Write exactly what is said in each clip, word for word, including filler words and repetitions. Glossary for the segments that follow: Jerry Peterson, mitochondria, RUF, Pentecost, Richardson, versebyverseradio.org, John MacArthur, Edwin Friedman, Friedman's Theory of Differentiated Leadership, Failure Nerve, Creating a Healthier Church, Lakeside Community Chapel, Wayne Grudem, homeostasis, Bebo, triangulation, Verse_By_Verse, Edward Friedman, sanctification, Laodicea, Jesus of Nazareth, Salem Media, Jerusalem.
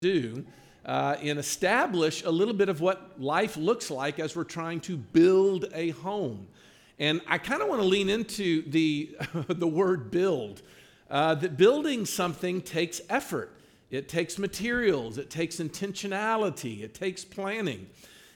do uh, and establish a little bit of what life looks like as we're trying to build a home. And I kind of want to lean into the, the word build, uh, that building something takes effort. It takes materials, it takes intentionality, it takes planning.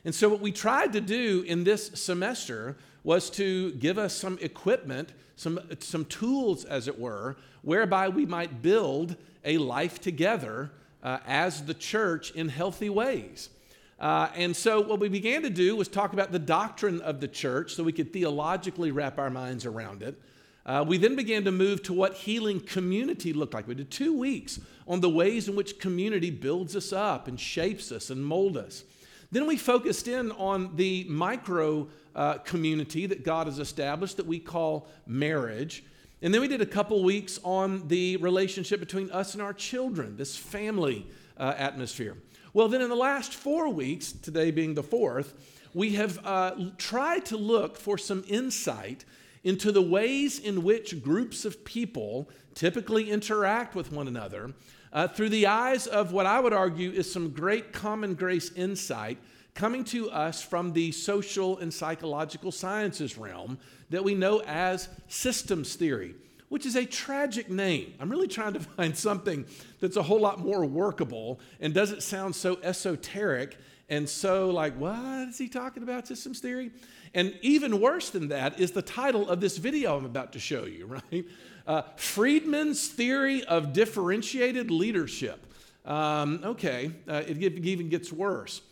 And so what we tried to do in this semester was to give us some equipment, some, some tools, as it were, whereby we might build a life together uh, as the church in healthy ways. Uh, and so what we began to do was talk about the doctrine of the church so we could theologically wrap our minds around it. Uh, we then began to move to what healing community looked like. We did two weeks on the ways in which community builds us up and shapes us and molds us. Then we focused in on the micro uh, community that God has established that we call marriage. And then we did a couple weeks on the relationship between us and our children, this family uh, atmosphere. Well, then in the last four weeks, today being the fourth, we have uh, tried to look for some insight into the ways in which groups of people typically interact with one another uh, through the eyes of what I would argue is some great common grace insight coming to us from the social and psychological sciences realm that we know as systems theory, which is a tragic name. I'm really trying to find something that's a whole lot more workable and doesn't sound so esoteric and so like, what is he talking about, systems theory? And even worse than that is the title of this video I'm about to show you, right? Uh, Friedman's Theory of Differentiated Leadership. Um, okay, uh, it even gets worse.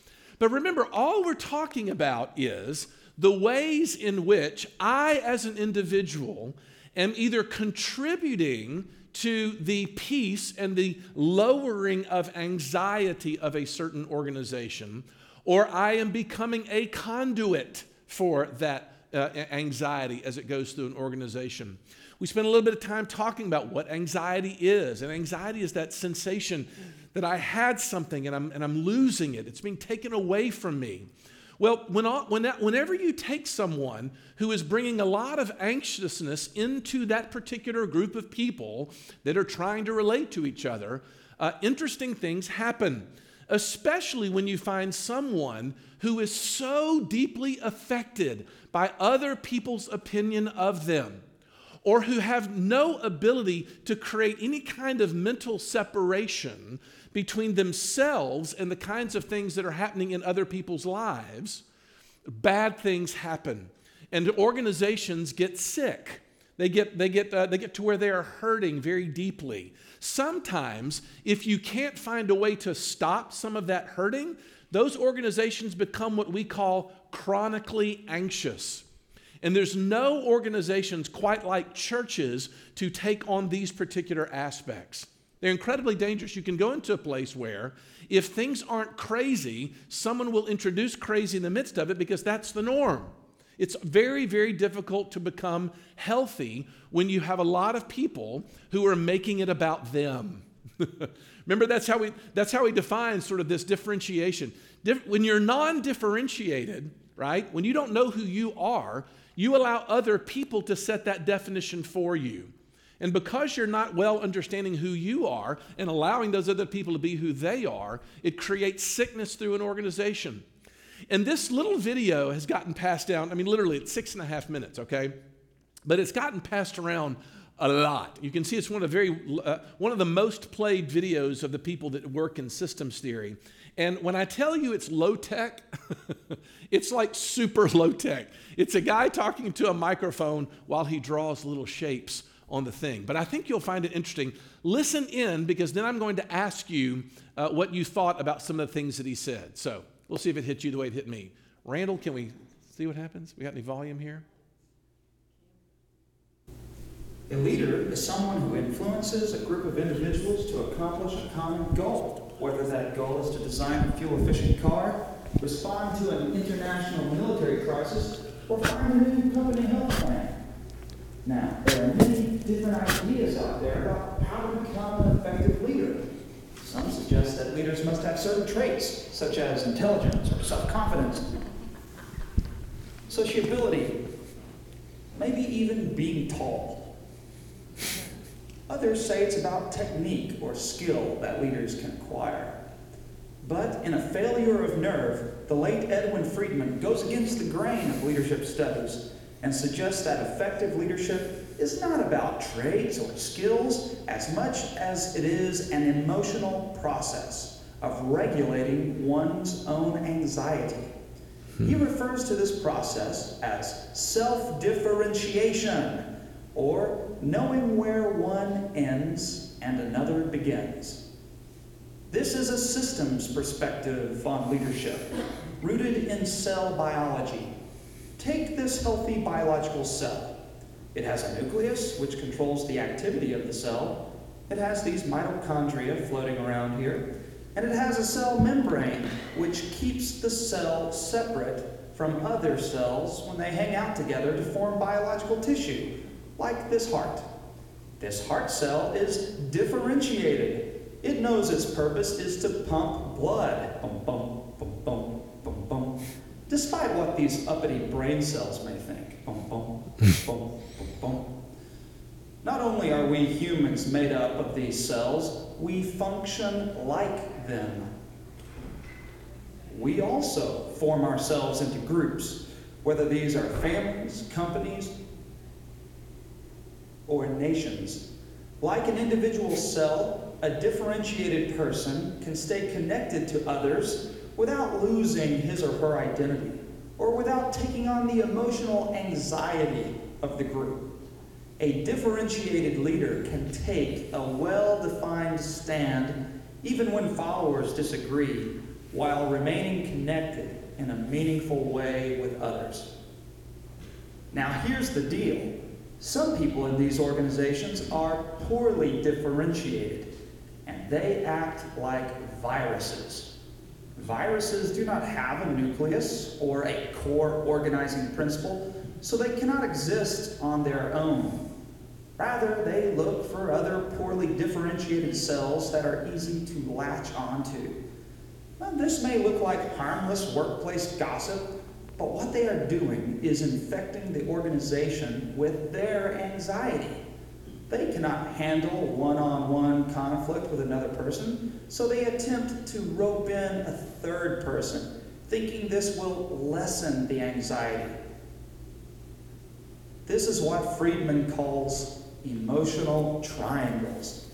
But remember, all we're talking about is the ways in which I, as an individual, am either contributing to the peace and the lowering of anxiety of a certain organization, or I am becoming a conduit for that uh, anxiety as it goes through an organization. We spent a little bit of time talking about what anxiety is, and anxiety is that sensation that I had something and I'm, and I'm losing it. It's being taken away from me. Well, when all, when that, whenever you take someone who is bringing a lot of anxiousness into that particular group of people that are trying to relate to each other, uh, interesting things happen, especially when you find someone who is so deeply affected by other people's opinion of them, or who have no ability to create any kind of mental separation between themselves and the kinds of things that are happening in other people's lives. Bad things happen, and organizations get sick. They get, they get, uh, they get to where they are hurting very deeply. Sometimes, if you can't find a way to stop some of that hurting, those organizations become what we call chronically anxious. And there's no organizations quite like churches to take on these particular aspects. They're incredibly dangerous. You can go into a place where, if things aren't crazy, someone will introduce crazy in the midst of it because that's the norm. It's very, very difficult to become healthy when you have a lot of people who are making it about them. Remember, that's how we that's how we define sort of this differentiation. Dif- when you're non-differentiated, right? When you don't know who you are, you allow other people to set that definition for you. And because you're not well understanding who you are and allowing those other people to be who they are, it creates sickness through an organization. And this little video has gotten passed down, I mean, literally it's six and a half minutes, okay? But it's gotten passed around a lot. You can see it's one of the, very, uh, one of the most played videos of the people that work in systems theory. And when I tell you it's low tech, it's like super low tech. It's a guy talking to a microphone while he draws little shapes on the thing. But I think you'll find it interesting. Listen in, because then I'm going to ask you uh, what you thought about some of the things that he said. So we'll see if it hit you the way it hit me. Randall, can we see what happens? We got any volume here? A leader is someone who influences a group of individuals to accomplish a common goal, whether that goal is to design a fuel-efficient car, respond to an international military crisis, or find a new company health plan. Now, there are many different ideas out there about how to become an effective leader. Some suggest that leaders must have certain traits, such as intelligence or self-confidence, sociability, maybe even being tall. Others say it's about technique or skill that leaders can acquire. But in A Failure of Nerve, the late Edwin Friedman goes against the grain of leadership studies and suggests that effective leadership is not about traits or skills as much as it is an emotional process of regulating one's own anxiety. Hmm. He refers to this process as self-differentiation, or knowing where one ends and another begins. This is a systems perspective on leadership, rooted in cell biology. Take this healthy biological cell. It has a nucleus, which controls the activity of the cell. It has these mitochondria floating around here. And it has a cell membrane, which keeps the cell separate from other cells when they hang out together to form biological tissue, like this heart. This heart cell is differentiated. It knows its purpose is to pump blood, bum, bum, bum, bum, bum, bum, despite what these uppity brain cells may think. Bum, bum, bum, bum, bum. Not only are we humans made up of these cells, we function like them. We also form ourselves into groups, whether these are families, companies, or nations. Like an individual cell, a differentiated person can stay connected to others without losing his or her identity, or without taking on the emotional anxiety of the group. A differentiated leader can take a well-defined stand even when followers disagree, while remaining connected in a meaningful way with others. Now here's the deal. Some people in these organizations are poorly differentiated. They act like viruses. Viruses do not have a nucleus or a core organizing principle, so they cannot exist on their own. Rather, they look for other poorly differentiated cells that are easy to latch onto. Now, this may look like harmless workplace gossip, but what they are doing is infecting the organization with their anxiety. They cannot handle one-on-one conflict with another person, so they attempt to rope in a third person, thinking this will lessen the anxiety. This is what Friedman calls emotional triangles.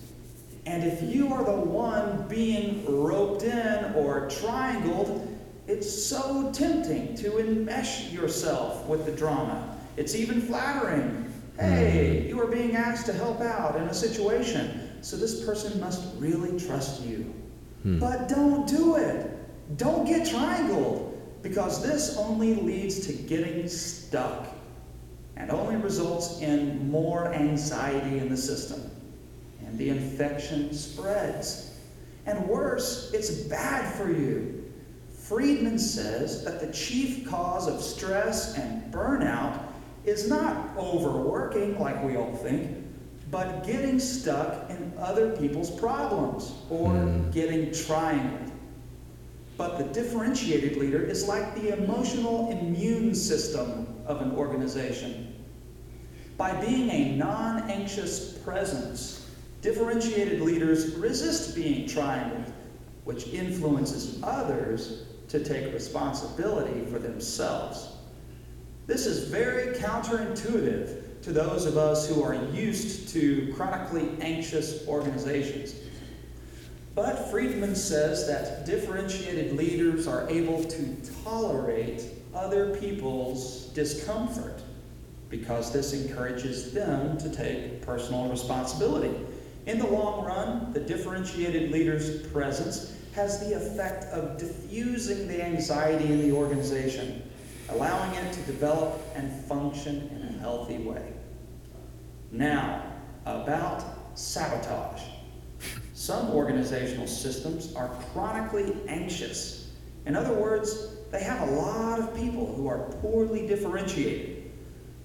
And if you are the one being roped in or triangled, it's so tempting to enmesh yourself with the drama. It's even flattering. Hey, you are being asked to help out in a situation, so this person must really trust you. Hmm. But don't do it. Don't get triangled, because this only leads to getting stuck and only results in more anxiety in the system. And the infection spreads. And worse, it's bad for you. Friedman says that the chief cause of stress and burnout is not overworking, like we all think, but getting stuck in other people's problems, or mm. getting triangled. But the differentiated leader is like the emotional immune system of an organization. By being a non-anxious presence, differentiated leaders resist being triangled, which influences others to take responsibility for themselves. This is very counterintuitive to those of us who are used to chronically anxious organizations. But Friedman says that differentiated leaders are able to tolerate other people's discomfort because this encourages them to take personal responsibility. In the long run, the differentiated leader's presence has the effect of diffusing the anxiety in the organization, allowing it to develop and function in a healthy way. Now, about sabotage. Some organizational systems are chronically anxious. In other words, they have a lot of people who are poorly differentiated.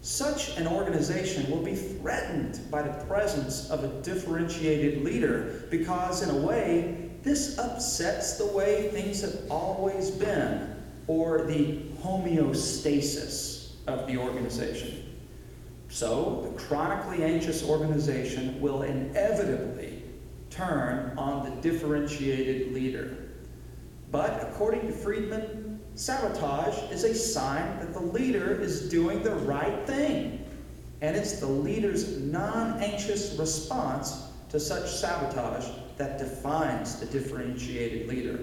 Such an organization will be threatened by the presence of a differentiated leader because, in a way, this upsets the way things have always been, or the homeostasis of the organization. So the chronically anxious organization will inevitably turn on the differentiated leader. But according to Friedman, sabotage is a sign that the leader is doing the right thing. And it's the leader's non-anxious response to such sabotage that defines the differentiated leader.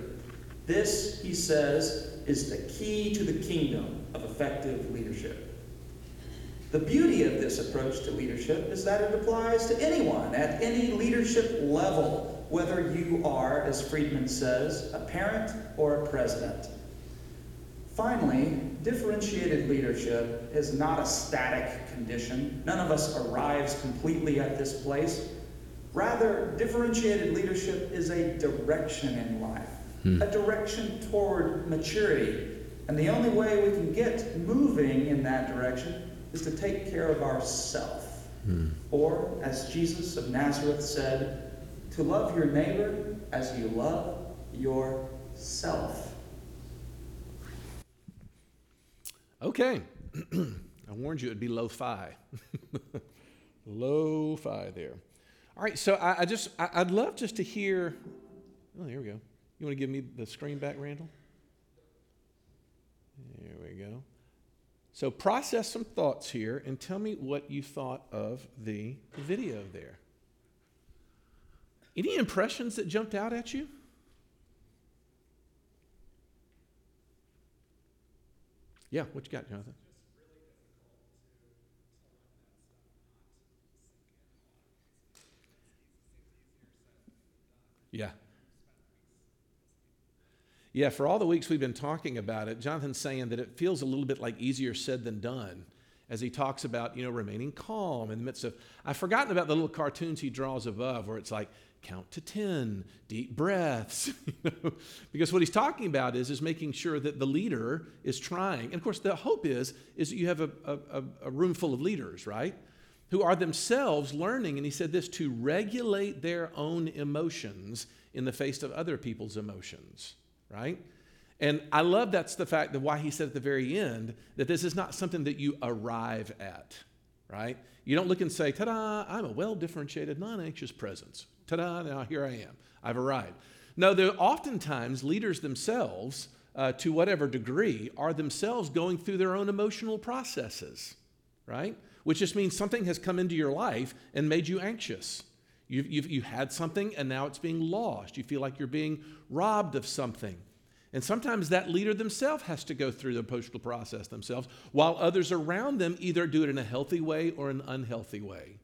This, he says, is the key to the kingdom of effective leadership. The beauty of this approach to leadership is that it applies to anyone at any leadership level, whether you are, as Friedman says, a parent or a president. Finally, differentiated leadership is not a static condition. None of us arrives completely at this place. Rather, differentiated leadership is a direction in life, hmm. a direction toward maturity. And the only way we can get moving in that direction is to take care of ourselves. Hmm. Or, as Jesus of Nazareth said, to love your neighbor as you love yourself. Okay. I warned you it'd be lo-fi. Lo-fi there. All right, so I, I just, I, I'd love just to hear, oh, here we go. You want to give me the screen back, Randall? There we go. So process some thoughts here and tell me what you thought of the video there. Any impressions that jumped out at you? Yeah, what you got, Jonathan? Yeah. Yeah, for all the weeks we've been talking about it, Jonathan's saying that it feels a little bit like easier said than done as he talks about, you know, remaining calm in the midst of, I've forgotten about the little cartoons he draws above where it's like, count to ten, deep breaths, you know? Because what he's talking about is, is making sure that the leader is trying. And of course, the hope is, is that you have a, a, a room full of leaders, right, who are themselves learning, and he said this, to regulate their own emotions in the face of other people's emotions. Right? And I love that's the fact that why he said at the very end that this is not something that you arrive at, right? You don't look and say, ta-da, I'm a well-differentiated, non-anxious presence. Ta-da, now here I am. I've arrived. No, there oftentimes leaders themselves, uh, to whatever degree, are themselves going through their own emotional processes, right? Which just means something has come into your life and made you anxious. You've, you've, you had something, and now it's being lost. You feel like you're being robbed of something. And sometimes that leader themselves has to go through the emotional process themselves, while others around them either do it in a healthy way or an unhealthy way.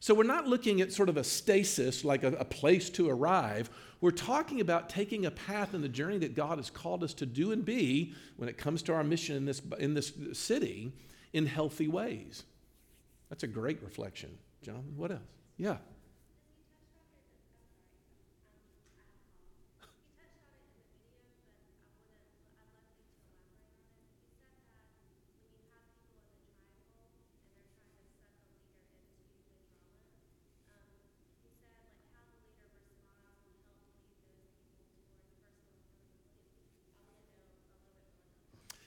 So we're not looking at sort of a stasis, like a, a place to arrive. We're talking about taking a path in the journey that God has called us to do and be when it comes to our mission in this, in this city in healthy ways. That's a great reflection. John, what else? Yeah.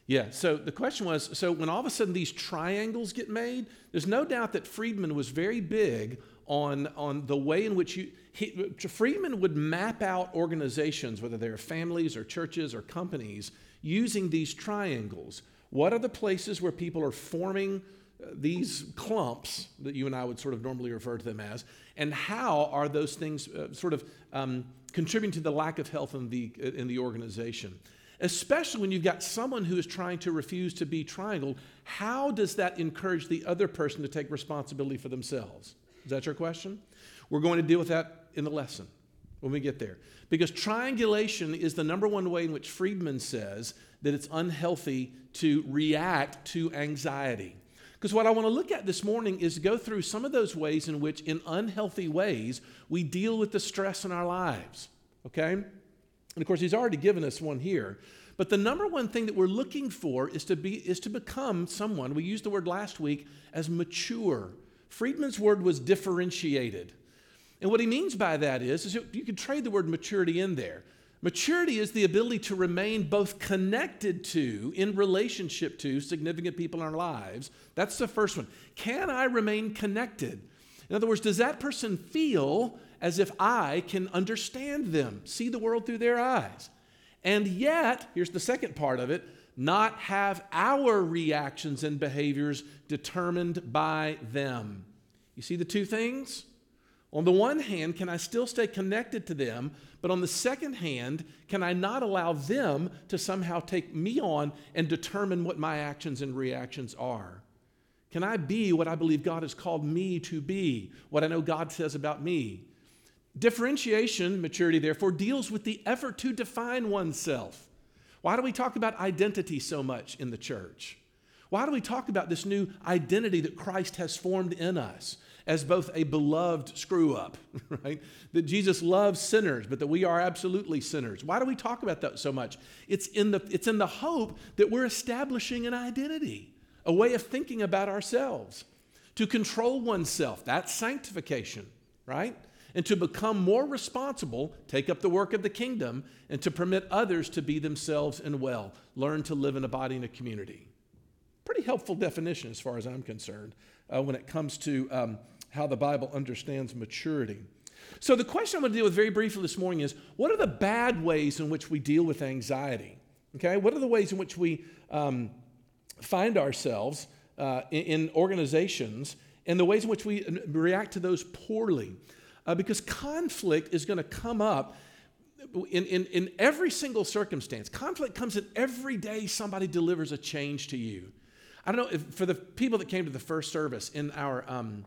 Yeah, so the question was, so when all of a sudden these triangles get made, there's no doubt that Friedman was very big on, on the way in which you, he, Friedman would map out organizations, whether they're families or churches or companies, using these triangles. What are the places where people are forming these clumps that you and I would sort of normally refer to them as, and how are those things uh, sort of um, contributing to the lack of health in the, in the organization? Especially when you've got someone who is trying to refuse to be triangled, how does that encourage the other person to take responsibility for themselves? Is that your question? We're going to deal with that in the lesson when we get there. Because triangulation is the number one way in which Friedman says that it's unhealthy to react to anxiety. Because what I want to look at this morning is go through some of those ways in which, in unhealthy ways, we deal with the stress in our lives. Okay? And of course, he's already given us one here. But the number one thing that we're looking for is to be is to become someone, we used the word last week, as mature. Friedman's word was differentiated. And what he means by that is, is you could trade the word maturity in there. Maturity is the ability to remain both connected to, in relationship to, significant people in our lives. That's the first one. Can I remain connected? In other words, does that person feel as if I can understand them, see the world through their eyes? and yet, here's the second part of it, not have our reactions and behaviors determined by them. You see the two things? On the one hand, can I still stay connected to them? But on the second hand, can I not allow them to somehow take me on and determine what my actions and reactions are? Can I be what I believe God has called me to be, what I know God says about me? Differentiation, maturity, therefore, deals with the effort to define oneself. Why do we talk about identity so much in the church? Why do we talk about this new identity that Christ has formed in us as both a beloved screw-up, right? That Jesus loves sinners, but that we are absolutely sinners. Why do we talk about that so much? It's in the, it's in the hope that we're establishing an identity, a way of thinking about ourselves. To control oneself, that's sanctification, right? And to become more responsible, take up the work of the kingdom, and to permit others to be themselves and well. Learn to live in a body and a community. Pretty helpful definition as far as I'm concerned uh, when it comes to um, how the Bible understands maturity. So the question I'm going to deal with very briefly this morning is, what are the bad ways in which we deal with anxiety? Okay, what are the ways in which we um, find ourselves uh, in, in organizations and the ways in which we react to those poorly? Uh, because conflict is going to come up in, in, in every single circumstance. Conflict comes in every day somebody delivers a change to you. I don't know, if, for the people that came to the first service in our um,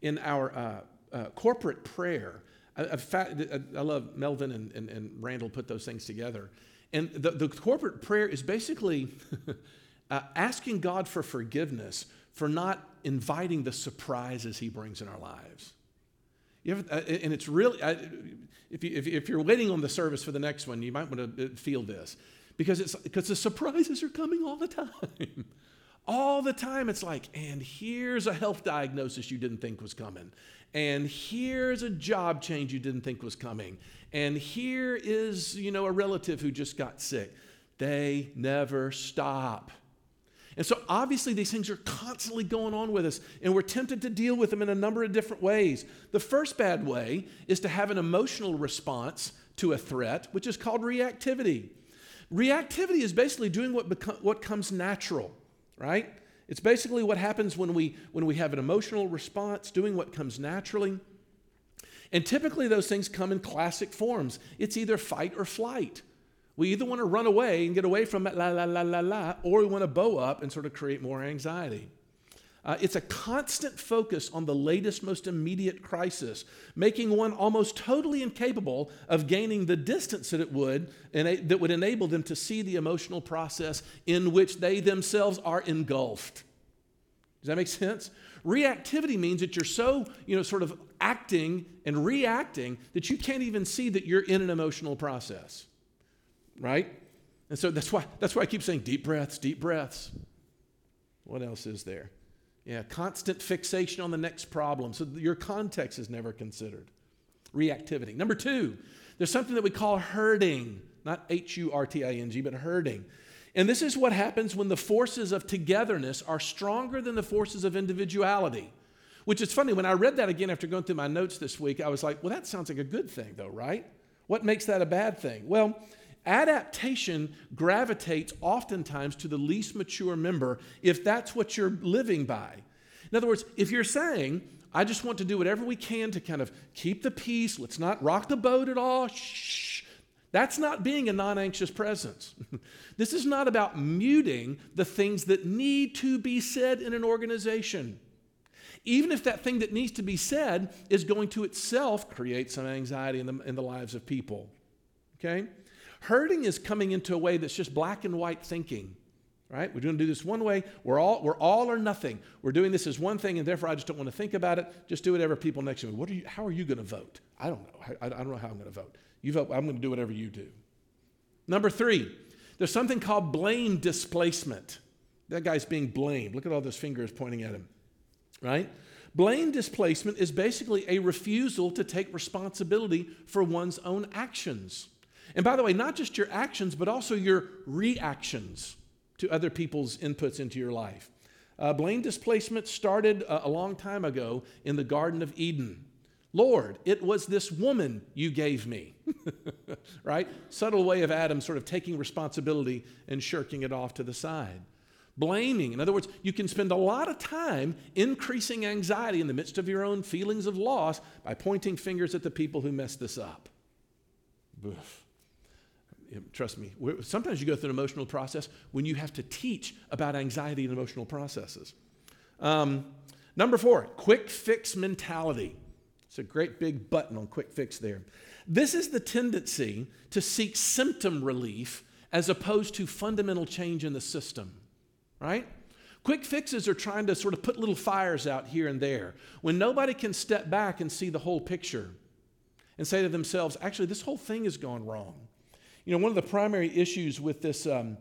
in our uh, uh, corporate prayer, I, I, I love Melvin and, and, and Randall put those things together. And the, the corporate prayer is basically uh, asking God for forgiveness for not inviting the surprises he brings in our lives. You ever, and it's really, I, if, you, if, if you're waiting on the service for the next one, you might want to feel this. Because it's because the surprises are coming all the time. All the time it's like, and here's a health diagnosis you didn't think was coming. And here's a job change you didn't think was coming. And here is, you know, a relative who just got sick. They never stop. And so obviously these things are constantly going on with us, and we're tempted to deal with them in a number of different ways. The first bad way is to have an emotional response to a threat, which is called reactivity. Reactivity is basically doing what beco- what comes natural, right? It's basically what happens when we when we have an emotional response, doing what comes naturally. And typically those things come in classic forms. It's either fight or flight. We either want to run away and get away from it, la, la, la, la, la, or we want to bow up and sort of create more anxiety. Uh, it's a constant focus on the latest, most immediate crisis, making one almost totally incapable of gaining the distance that it would, and that would enable them to see the emotional process in which they themselves are engulfed. Does that make sense? Reactivity means that you're so, you know, sort of acting and reacting that you can't even see that you're in an emotional process. Right? And so that's why that's why I keep saying deep breaths, deep breaths. What else is there? Yeah, constant fixation on the next problem. So your context is never considered. Reactivity. Number two, there's something that we call hurting, not H U R T I N G, but hurting. And this is what happens when the forces of togetherness are stronger than the forces of individuality. Which is funny, when I read that again after going through my notes this week, I was like, well, that sounds like a good thing though, right? What makes that a bad thing? Well, adaptation gravitates oftentimes to the least mature member if that's what you're living by. In other words, if you're saying, I just want to do whatever we can to kind of keep the peace, let's not rock the boat at all, shh, that's not being a non-anxious presence. This is not about muting the things that need to be said in an organization. Even if that thing that needs to be said is going to itself create some anxiety in the, in the lives of people, okay? Hurting is coming into a way that's just black and white thinking, right? We're going to do this one way. We're all we're all or nothing. We're doing this as one thing, and therefore I just don't want to think about it. Just do whatever people next to me. What are you? How are you going to vote? I don't know. I, I don't know how I'm going to vote. You vote. I'm going to do whatever you do. Number three, there's something called blame displacement. That guy's being blamed. Look at all those fingers pointing at him, right? Blame displacement is basically a refusal to take responsibility for one's own actions. And by the way, not just your actions, but also your reactions to other people's inputs into your life. Uh, blame displacement started a, a long time ago in the Garden of Eden. Lord, it was this woman you gave me, right? Subtle way of Adam sort of taking responsibility and shirking it off to the side. Blaming. In other words, you can spend a lot of time increasing anxiety in the midst of your own feelings of loss by pointing fingers at the people who messed this up. Oof. Trust me, sometimes you go through an emotional process when you have to teach about anxiety and emotional processes. Um, number four, quick fix mentality. It's a great big button on quick fix there. This is the tendency to seek symptom relief as opposed to fundamental change in the system, right? Quick fixes are trying to sort of put little fires out here and there when nobody can step back and see the whole picture and say to themselves, actually, this whole thing has gone wrong. You know, one of the primary issues with this, um,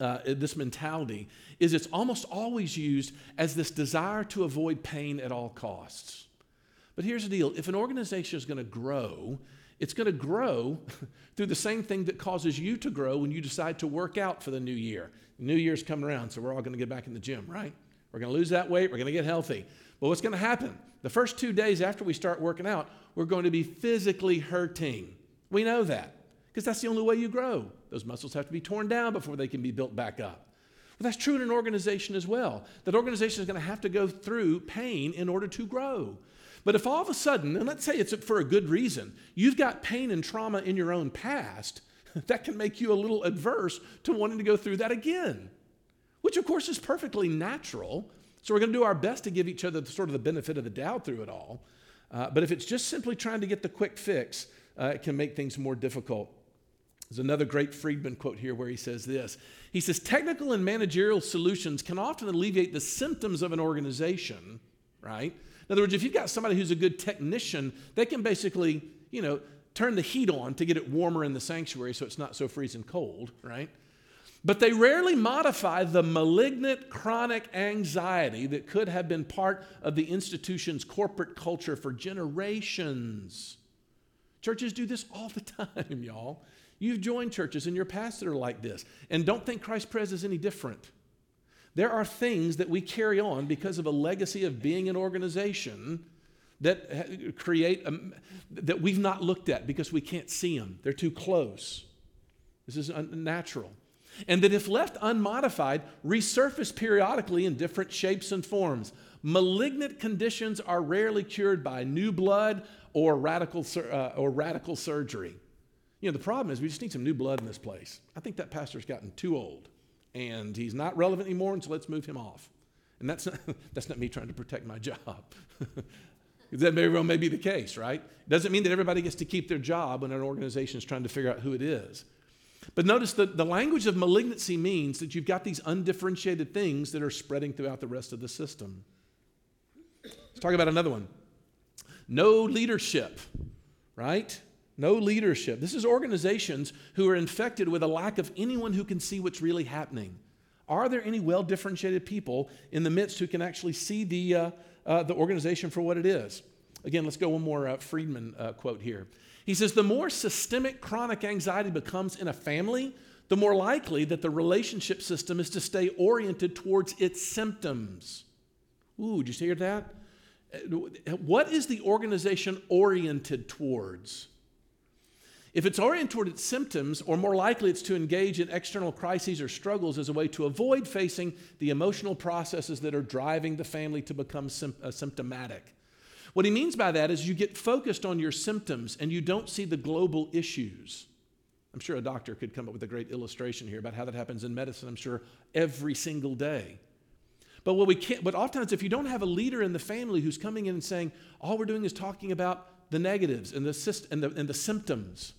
uh, this mentality is it's almost always used as this desire to avoid pain at all costs. But here's the deal. If an organization is going to grow, it's going to grow through the same thing that causes you to grow when you decide to work out for the new year. New Year's coming around, so we're all going to get back in the gym, right? We're going to lose that weight. We're going to get healthy. But what's going to happen? The first two days after we start working out, we're going to be physically hurting. We know that because that's the only way you grow. Those muscles have to be torn down before they can be built back up. Well, that's true in an organization as well. That organization is going to have to go through pain in order to grow. But if all of a sudden, and let's say it's for a good reason, you've got pain and trauma in your own past, that can make you a little adverse to wanting to go through that again, which of course is perfectly natural. So we're going to do our best to give each other the, sort of the benefit of the doubt through it all. Uh, but if it's just simply trying to get the quick fix, uh, it can make things more difficult. There's another great Friedman quote here where he says this. He says, technical and managerial solutions can often alleviate the symptoms of an organization, right? In other words, if you've got somebody who's a good technician, they can basically, you know, turn the heat on to get it warmer in the sanctuary so it's not so freezing cold, right? But they rarely modify the malignant chronic anxiety that could have been part of the institution's corporate culture for generations. Churches do this all the time, y'all. You've joined churches in your past that are like this, and don't think Christ Pres is any different. There are things that we carry on because of a legacy of being an organization that create a, that we've not looked at because we can't see them. They're too close. This is unnatural. And that if left unmodified, resurface periodically in different shapes and forms. Malignant conditions are rarely cured by new blood or radical uh, or radical surgery. You know, the problem is we just need some new blood in this place. I think that pastor's gotten too old. And he's not relevant anymore, and so let's move him off. And that's not, that's not me trying to protect my job. That very well may be the case, right? Doesn't mean that everybody gets to keep their job when an organization is trying to figure out who it is. But notice that the language of malignancy means that you've got these undifferentiated things that are spreading throughout the rest of the system. Let's talk about another one. No leadership, right? No leadership. This is organizations who are infected with a lack of anyone who can see what's really happening. Are there any well-differentiated people in the midst who can actually see the, uh, uh, the organization for what it is? Again, let's go one more uh, Friedman uh, quote here. He says, the more systemic chronic anxiety becomes in a family, the more likely that the relationship system is to stay oriented towards its symptoms. Ooh, did you hear that? What is the organization oriented towards? If it's oriented toward its symptoms, or more likely it's to engage in external crises or struggles as a way to avoid facing the emotional processes that are driving the family to become sim- uh, symptomatic. What he means by that is you get focused on your symptoms and you don't see the global issues. I'm sure a doctor could come up with a great illustration here about how that happens in medicine, I'm sure, every single day. But what we can't, but oftentimes if you don't have a leader in the family who's coming in and saying, all we're doing is talking about the negatives and the, syst- and the, and the symptoms,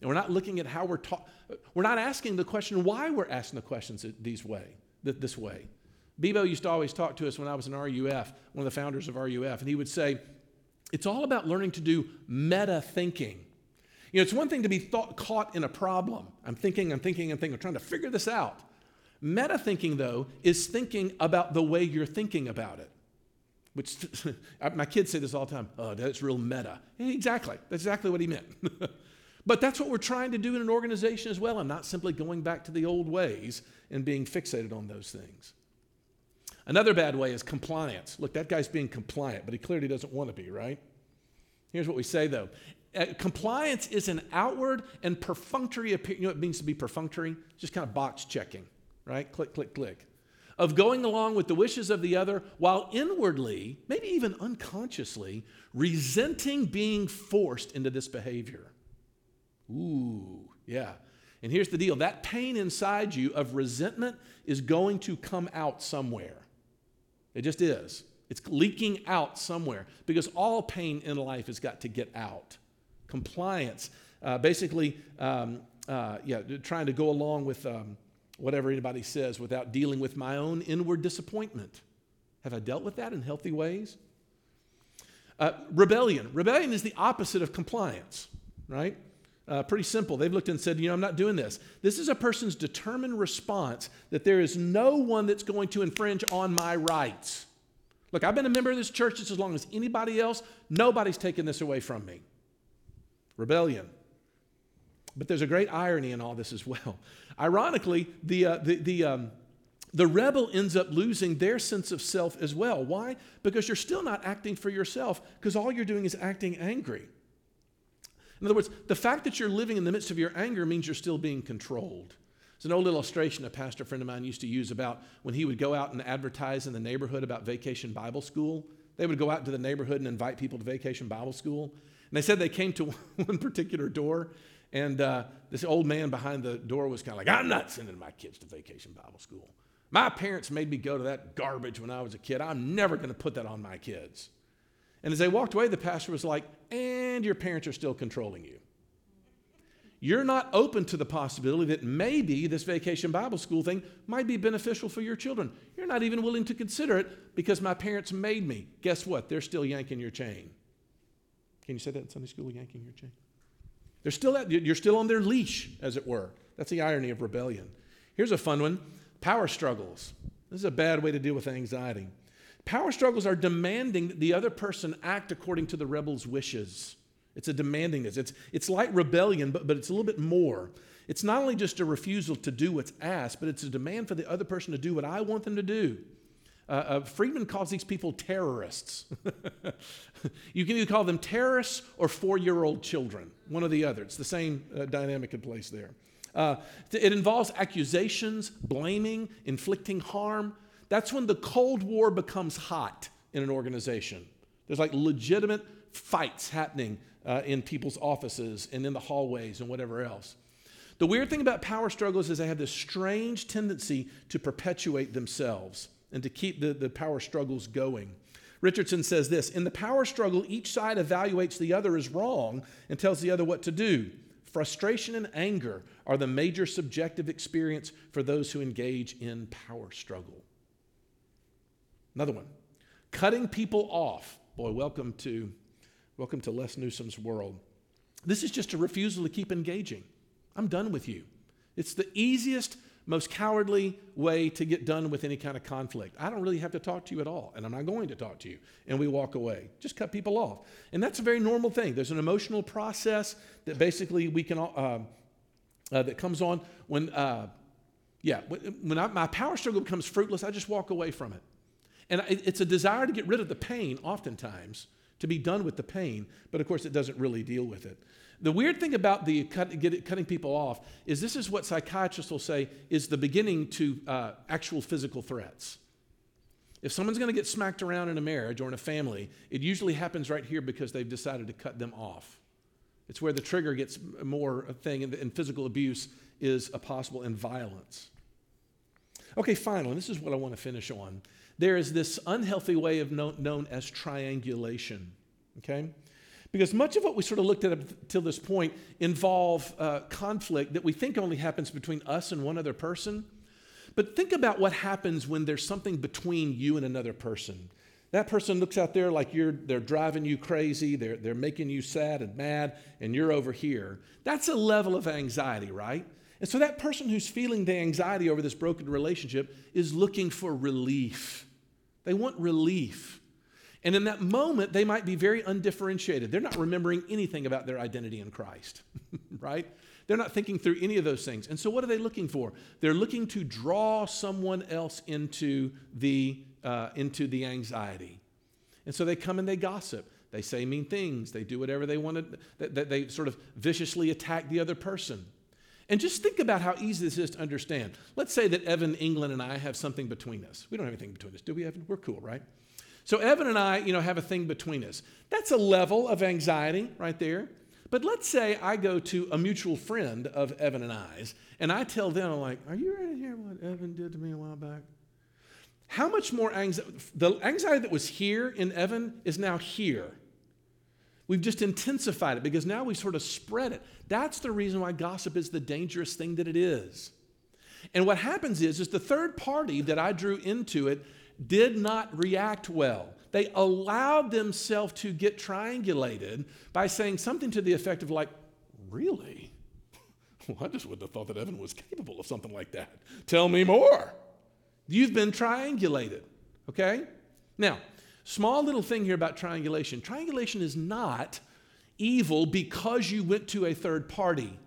and we're not looking at how we're talking. We're not asking the question why we're asking the questions these way, this way. Bebo used to always talk to us when I was in R U F, one of the founders of R U F, and he would say, it's all about learning to do meta-thinking. You know, it's one thing to be thought, caught in a problem. I'm thinking, I'm thinking, I'm thinking, I'm trying to figure this out. Meta-thinking, though, is thinking about the way you're thinking about it. Which my kids say this all the time, oh, that's real meta. Yeah, exactly. That's exactly what he meant. But that's what we're trying to do in an organization as well, and not simply going back to the old ways and being fixated on those things. Another bad way is compliance. Look, that guy's being compliant, but he clearly doesn't want to be, right? Here's what we say, though. Uh, compliance is an outward and perfunctory appearance. You know what it means to be perfunctory? Just kind of box checking, right? Click, click, click. Of going along with the wishes of the other while inwardly, maybe even unconsciously, resenting being forced into this behavior. Ooh, yeah. And here's the deal. That pain inside you of resentment is going to come out somewhere. It just is. It's leaking out somewhere because all pain in life has got to get out. Compliance, uh, basically, um, uh, yeah, trying to go along with um, whatever anybody says without dealing with my own inward disappointment. Have I dealt with that in healthy ways? Uh, rebellion. Rebellion is the opposite of compliance, right? Uh, pretty simple. They've looked and said, you know, I'm not doing this. This is a person's determined response that there is no one that's going to infringe on my rights. Look, I've been a member of this church just as long as anybody else. Nobody's taking this away from me. Rebellion. But there's a great irony in all this as well. Ironically, the uh, the the um, the rebel ends up losing their sense of self as well. Why? Because you're still not acting for yourself, because all you're doing is acting angry. In other words, the fact that you're living in the midst of your anger means you're still being controlled. It's an old illustration a pastor friend of mine used to use about when he would go out and advertise in the neighborhood about Vacation Bible School. They would go out to the neighborhood and invite people to Vacation Bible School. And they said they came to one particular door, and uh, this old man behind the door was kind of like, I'm not sending my kids to Vacation Bible School. My parents made me go to that garbage when I was a kid. I'm never going to put that on my kids. And as they walked away, the pastor was like, and your parents are still controlling you. You're not open to the possibility that maybe this Vacation Bible School thing might be beneficial for your children. You're not even willing to consider it because my parents made me. Guess what? They're still yanking your chain. Can you say that in Sunday school, yanking your chain? They're still at, you're still on their leash, as it were. That's the irony of rebellion. Here's a fun one. Power struggles. This is a bad way to deal with anxiety. Power struggles are demanding that the other person act according to the rebel's wishes. It's a demandingness. It's, it's like rebellion, but, but it's a little bit more. It's not only just a refusal to do what's asked, but it's a demand for the other person to do what I want them to do. Uh, uh, Friedman calls these people terrorists. You can either call them terrorists or four-year-old children, one or the other. It's the same uh, dynamic in place there. Uh, it involves accusations, blaming, inflicting harm. That's when the Cold War becomes hot in an organization. There's like legitimate fights happening uh, in people's offices and in the hallways and whatever else. The weird thing about power struggles is they have this strange tendency to perpetuate themselves and to keep the, the power struggles going. Richardson says this, in the power struggle, each side evaluates the other as wrong and tells the other what to do. Frustration and anger are the major subjective experience for those who engage in power struggle. Another one, cutting people off. Boy, welcome to, welcome to Les Newsom's world. This is just a refusal to keep engaging. I'm done with you. It's the easiest, most cowardly way to get done with any kind of conflict. I don't really have to talk to you at all, and I'm not going to talk to you. And we walk away. Just cut people off. And that's a very normal thing. There's an emotional process that basically we can, uh, uh, that comes on when, uh, yeah, when I, my power struggle becomes fruitless, I just walk away from it. And it's a desire to get rid of the pain, oftentimes, to be done with the pain. But, of course, it doesn't really deal with it. The weird thing about the cut, get it, cutting people off is this is what psychiatrists will say is the beginning to uh, actual physical threats. If someone's going to get smacked around in a marriage or in a family, it usually happens right here because they've decided to cut them off. It's where the trigger gets more a thing, and, and physical abuse is a possible in violence. Okay, finally, this is what I want to finish on. There is this unhealthy way of known, known as triangulation, okay? Because much of what we sort of looked at up till this point involve uh, conflict that we think only happens between us and one other person. But think about what happens when there's something between you and another person. That person looks out there like you're, they're driving you crazy, they're, they're making you sad and mad, and you're over here. That's a level of anxiety, right? And so that person who's feeling the anxiety over this broken relationship is looking for relief. They want relief. And in that moment, they might be very undifferentiated. They're not remembering anything about their identity in Christ, right? They're not thinking through any of those things. And so what are they looking for? They're looking to draw someone else into the, uh, into the anxiety. And so they come and they gossip. They say mean things. They do whatever they want to. They, they, they sort of viciously attack the other person. And just think about how easy this is to understand. Let's say that Evan, England, and I have something between us. We don't have anything between us, do we, Evan? We're cool, right? So Evan and I, you know, have a thing between us. That's a level of anxiety right there. But let's say I go to a mutual friend of Evan and I's, and I tell them, I'm like, are you ready to hear what Evan did to me a while back? How much more anxiety, the anxiety that was here in Evan is now here. We've just intensified it because now we sort of spread it. That's the reason why gossip is the dangerous thing that it is. And what happens is, is the third party that I drew into it did not react well. They allowed themselves to get triangulated by saying something to the effect of like, really? Well, I just wouldn't have thought that Evan was capable of something like that. Tell me more. You've been triangulated, okay? Now, small little thing here about triangulation. Triangulation is not evil because you went to a third party.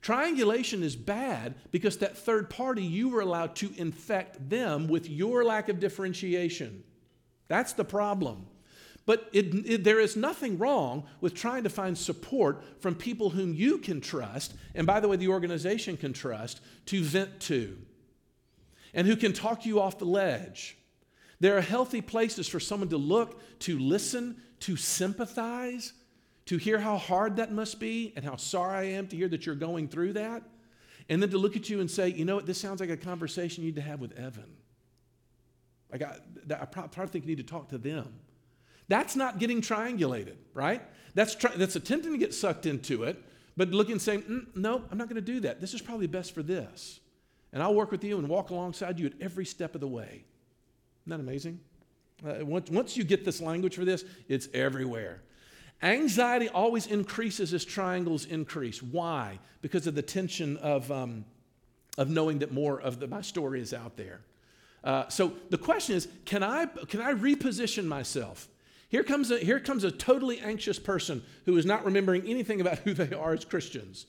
Triangulation is bad because that third party, you were allowed to infect them with your lack of differentiation. That's the problem. But it, it, there is nothing wrong with trying to find support from people whom you can trust, and by the way, the organization can trust, to vent to, and who can talk you off the ledge. There are healthy places for someone to look, to listen, to sympathize, to hear how hard that must be and how sorry I am to hear that you're going through that, and then to look at you and say, you know what, this sounds like a conversation you need to have with Evan. Like I, I probably think you need to talk to them. That's not getting triangulated, right? That's tri- that's attempting to get sucked into it, but looking and saying, mm, no, I'm not going to do that. This is probably best for this. And I'll work with you and walk alongside you at every step of the way. Isn't that amazing? Uh, once, once you get this language for this, it's everywhere. Anxiety always increases as triangles increase. Why? Because of the tension of, um, of knowing that more of the, my story is out there. Uh, so the question is, can I can I reposition myself? Here comes a, here comes a totally anxious person who is not remembering anything about who they are as Christians.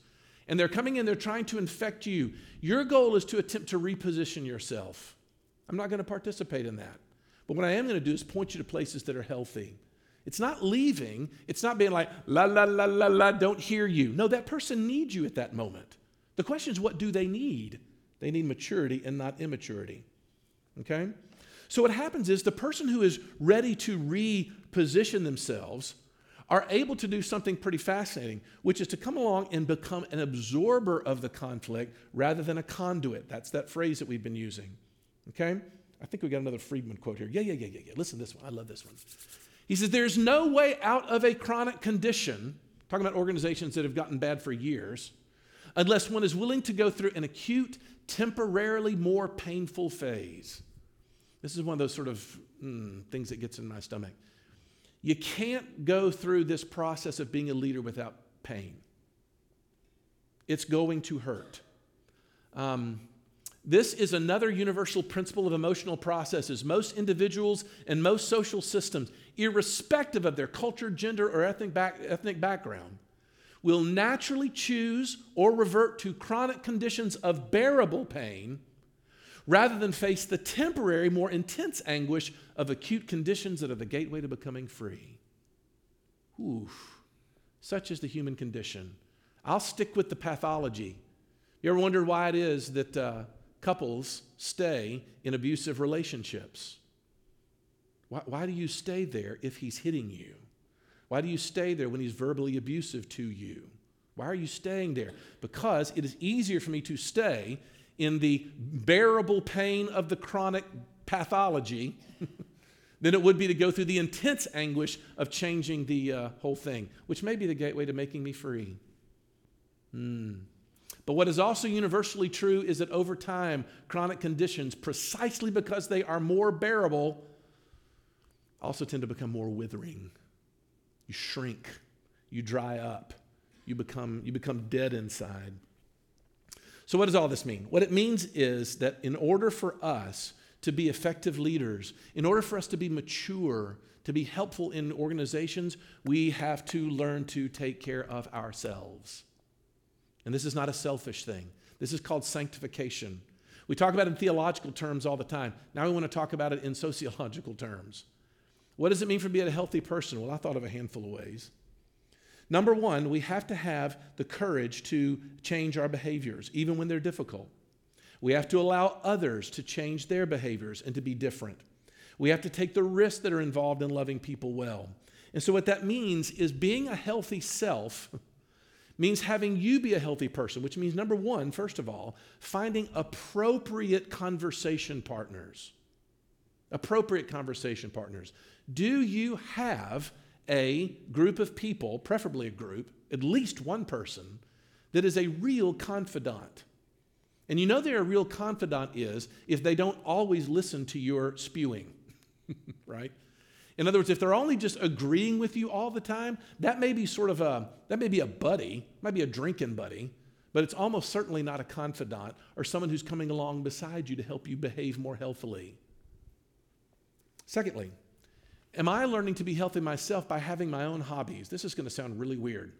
And they're coming in, they're trying to infect you. Your goal is to attempt to reposition yourself. I'm not going to participate in that. But what I am going to do is point you to places that are healthy. It's not leaving. It's not being like, la, la, la, la, la, don't hear you. No, that person needs you at that moment. The question is, what do they need? They need maturity and not immaturity. Okay? So what happens is the person who is ready to reposition themselves are able to do something pretty fascinating, which is to come along and become an absorber of the conflict rather than a conduit. That's that phrase that we've been using. Okay? I think we got another Friedman quote here. Yeah, yeah, yeah, yeah, yeah. Listen to this one. I love this one. He says, there's no way out of a chronic condition, talking about organizations that have gotten bad for years, unless one is willing to go through an acute, temporarily more painful phase. This is one of those sort of mm, things that gets in my stomach. You can't go through this process of being a leader without pain. It's going to hurt. Um, this is another universal principle of emotional processes. Most individuals and most social systems, irrespective of their culture, gender, or ethnic, back, ethnic background, will naturally choose or revert to chronic conditions of bearable pain rather than face the temporary, more intense anguish of acute conditions that are the gateway to becoming free. Oof. Such is the human condition. I'll stick with the pathology. You ever wonder why it is that uh, couples stay in abusive relationships? Why, why do you stay there if he's hitting you? Why do you stay there when he's verbally abusive to you? Why are you staying there? Because it is easier for me to stay in the bearable pain of the chronic pathology than it would be to go through the intense anguish of changing the uh, whole thing, which may be the gateway to making me free. Mm. But what is also universally true is that over time, chronic conditions, precisely because they are more bearable, also tend to become more withering. You shrink, you dry up, you become, you become dead inside. So what does all this mean? What it means is that in order for us to be effective leaders, in order for us to be mature, to be helpful in organizations, we have to learn to take care of ourselves. And this is not a selfish thing. This is called sanctification. We talk about it in theological terms all the time. Now we want to talk about it in sociological terms. What does it mean for being a healthy person? Well, I thought of a handful of ways. Number one, we have to have the courage to change our behaviors, even when they're difficult. We have to allow others to change their behaviors and to be different. We have to take the risks that are involved in loving people well. And so what that means is being a healthy self means having you be a healthy person, which means, number one, first of all, finding appropriate conversation partners. Appropriate conversation partners. Do you have a group of people, preferably a group, at least one person, that is a real confidant? And you know they're a real confidant is if they don't always listen to your spewing, right? In other words, if they're only just agreeing with you all the time, that may be sort of a, that may be a buddy, might be a drinking buddy, but it's almost certainly not a confidant or someone who's coming along beside you to help you behave more healthily. Secondly, am I learning to be healthy myself by having my own hobbies? This is going to sound really weird.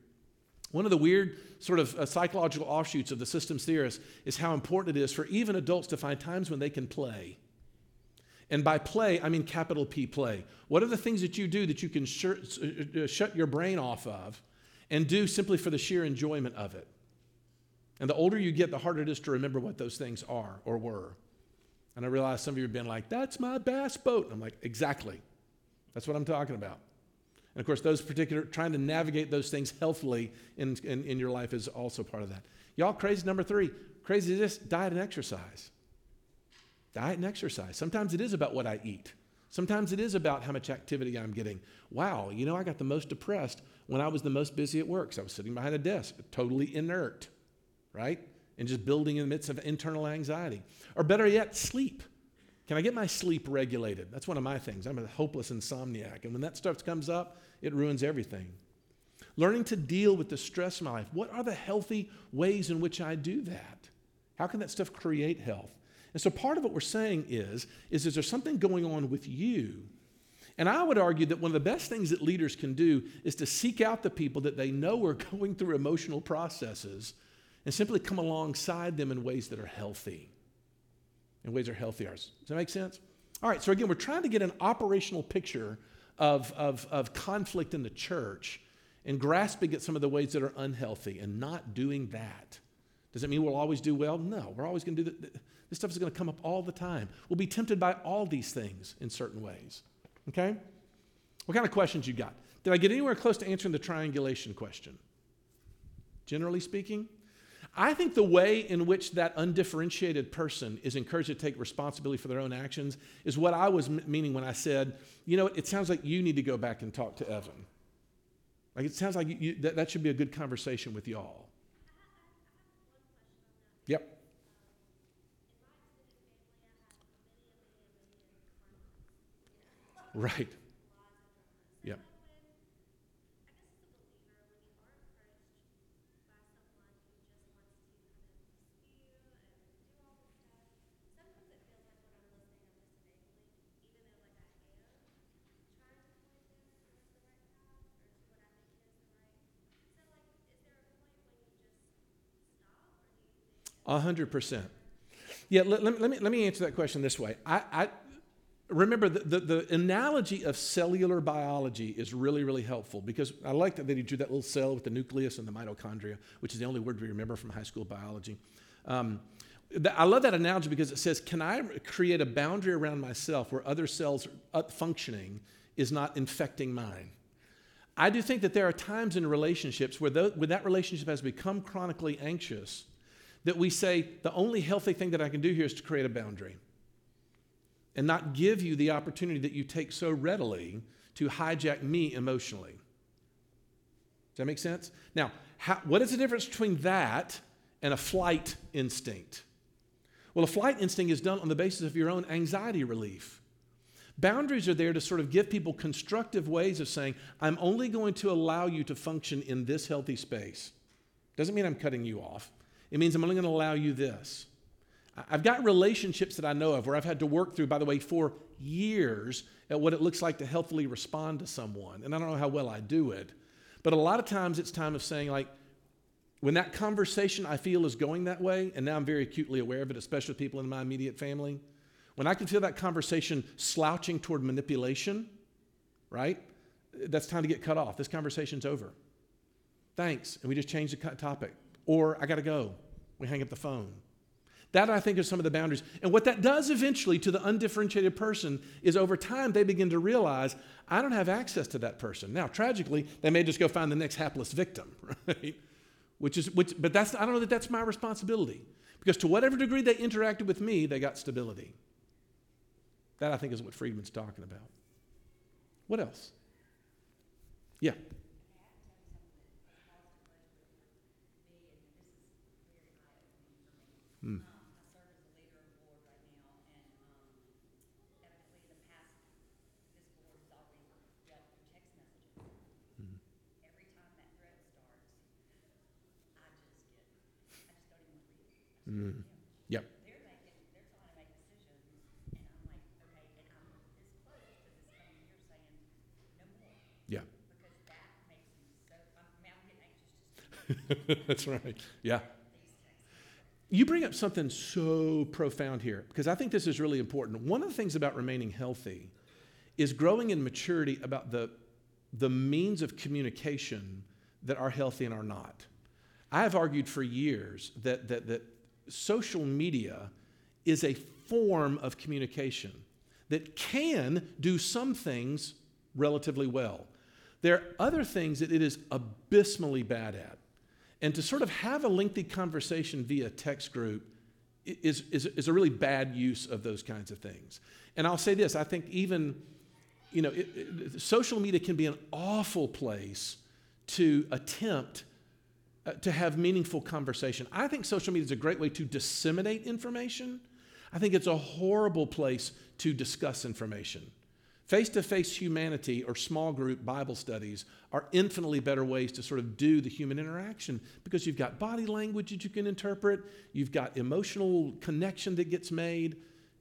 One of the weird sort of uh, psychological offshoots of the systems theorist is how important it is for even adults to find times when they can play. And by play, I mean capital P play. What are the things that you do that you can sh- uh, shut your brain off of and do simply for the sheer enjoyment of it? And the older you get, the harder it is to remember what those things are or were. And I realize some of you have been like, that's my bass boat. And I'm like, exactly. That's what I'm talking about. And of course, those particular, trying to navigate those things healthily in, in, in your life is also part of that. Y'all, crazy number three, crazy is this, diet and exercise. Diet and exercise. Sometimes it is about what I eat. Sometimes it is about how much activity I'm getting. Wow, you know, I got the most depressed when I was the most busy at work. So I was sitting behind a desk, totally inert, right? And just building in the midst of internal anxiety. Or better yet, sleep. Can I get my sleep regulated? That's one of my things. I'm a hopeless insomniac. And when that stuff comes up, it ruins everything. Learning to deal with the stress in my life. What are the healthy ways in which I do that? How can that stuff create health? And so part of what we're saying is, is, is there something going on with you? And I would argue that one of the best things that leaders can do is to seek out the people that they know are going through emotional processes and simply come alongside them in ways that are healthy, in ways that are healthier. Does that make sense? All right, so again, we're trying to get an operational picture of, of, of conflict in the church and grasping at some of the ways that are unhealthy and not doing that. Does it mean we'll always do well? No, we're always going to do that. This stuff is going to come up all the time. We'll be tempted by all these things in certain ways, okay? What kind of questions you got? Did I get anywhere close to answering the triangulation question? Generally speaking, I think the way in which that undifferentiated person is encouraged to take responsibility for their own actions is what I was m- meaning when I said, you know, it sounds like you need to go back and talk to Evan. Like it sounds like you, you, that, that should be a good conversation with y'all. Yep. Right. Yep. A hundred percent. Yeah. Let, let, let me let me answer that question this way. I. I Remember, the, the, the analogy of cellular biology is really, really helpful because I like that they drew that little cell with the nucleus and the mitochondria, which is the only word we remember from high school biology. Um, the, I love that analogy because it says, can I create a boundary around myself where other cells up functioning is not infecting mine? I do think that there are times in relationships where, the, where that relationship has become chronically anxious that we say, the only healthy thing that I can do here is to create a boundary and not give you the opportunity that you take so readily to hijack me emotionally. Does that make sense? Now, how, what is the difference between that and a flight instinct? Well, a flight instinct is done on the basis of your own anxiety relief. Boundaries are there to sort of give people constructive ways of saying, I'm only going to allow you to function in this healthy space. Doesn't mean I'm cutting you off. It means I'm only going to allow you this. I've got relationships that I know of where I've had to work through, by the way, for years at what it looks like to healthily respond to someone. And I don't know how well I do it. But a lot of times it's time of saying, like, when that conversation I feel is going that way, and now I'm very acutely aware of it, especially with people in my immediate family, when I can feel that conversation slouching toward manipulation, right? That's time to get cut off. This conversation's over. Thanks. And we just change the topic. Or I got to go. We hang up the phone. That, I think, is some of the boundaries. And what that does eventually to the undifferentiated person is over time they begin to realize, I don't have access to that person. Now, tragically, they may just go find the next hapless victim, right? Which is, which, but that's, I don't know that that's my responsibility. Because to whatever degree they interacted with me, they got stability. That, I think, is what Friedman's talking about. What else? Yeah. Mm. Mm. Yep. They're making, they're trying to make decisions, and I'm like, okay, and I'm this close to this thing you're saying no more. Yeah. Because that makes me so, I'm, I'm getting anxious. That's right. Yeah. You bring up something so profound here, because I think this is really important. One of the things about remaining healthy is growing in maturity about the, the means of communication that are healthy and are not. I have argued for years that, that, that social media is a form of communication that can do some things relatively well. There are other things that it is abysmally bad at. And to sort of have a lengthy conversation via text group is, is, is a really bad use of those kinds of things. And I'll say this, I think even, you know, it, it, social media can be an awful place to attempt Uh, to have meaningful conversation. I think social media is a great way to disseminate information. I think it's a horrible place to discuss information. Face-to-face humanity or small group Bible studies are infinitely better ways to sort of do the human interaction, because you've got body language that you can interpret, you've got emotional connection that gets made.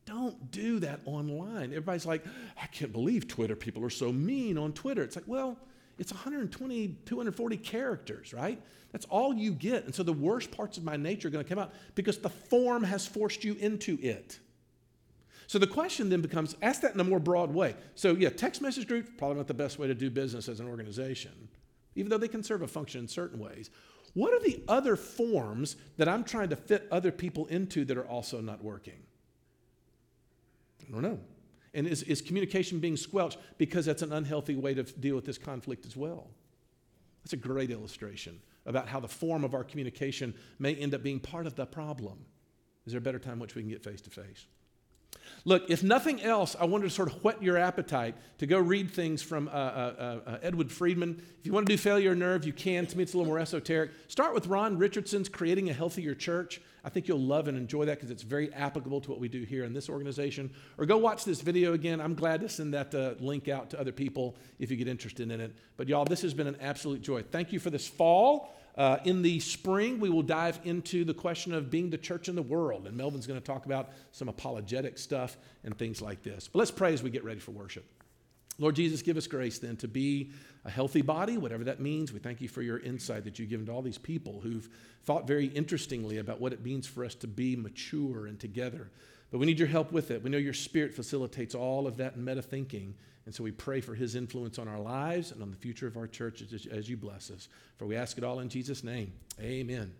Don't do that online. Everybody's like, I can't believe Twitter. People are so mean on Twitter. It's like, well, it's one hundred twenty, two hundred forty characters, right? That's all you get. And so the worst parts of my nature are going to come out because the form has forced you into it. So the question then becomes, ask that in a more broad way. So yeah, text message groups, probably not the best way to do business as an organization, even though they can serve a function in certain ways. What are the other forms that I'm trying to fit other people into that are also not working? I don't know. And is, is communication being squelched because that's an unhealthy way to deal with this conflict as well? That's a great illustration about how the form of our communication may end up being part of the problem. Is there a better time in which we can get face-to-face? Look, if nothing else, I wanted to sort of whet your appetite to go read things from uh, uh, uh, Edward Friedman. If you want to do Failure Nerve, you can. To me, it's a little more esoteric. Start with Ron Richardson's Creating a Healthier Church. I think you'll love and enjoy that because it's very applicable to what we do here in this organization. Or go watch this video again. I'm glad to send that uh, link out to other people if you get interested in it. But y'all, this has been an absolute joy. Thank you for this fall. Uh, in the spring, we will dive into the question of being the church in the world. And Melvin's going to talk about some apologetic stuff and things like this. But let's pray as we get ready for worship. Lord Jesus, give us grace then to be a healthy body, whatever that means. We thank you for your insight that you've given to all these people who've thought very interestingly about what it means for us to be mature and together. But we need your help with it. We know your Spirit facilitates all of that meta thinking. And so we pray for his influence on our lives and on the future of our church as you bless us. For we ask it all in Jesus' name. Amen.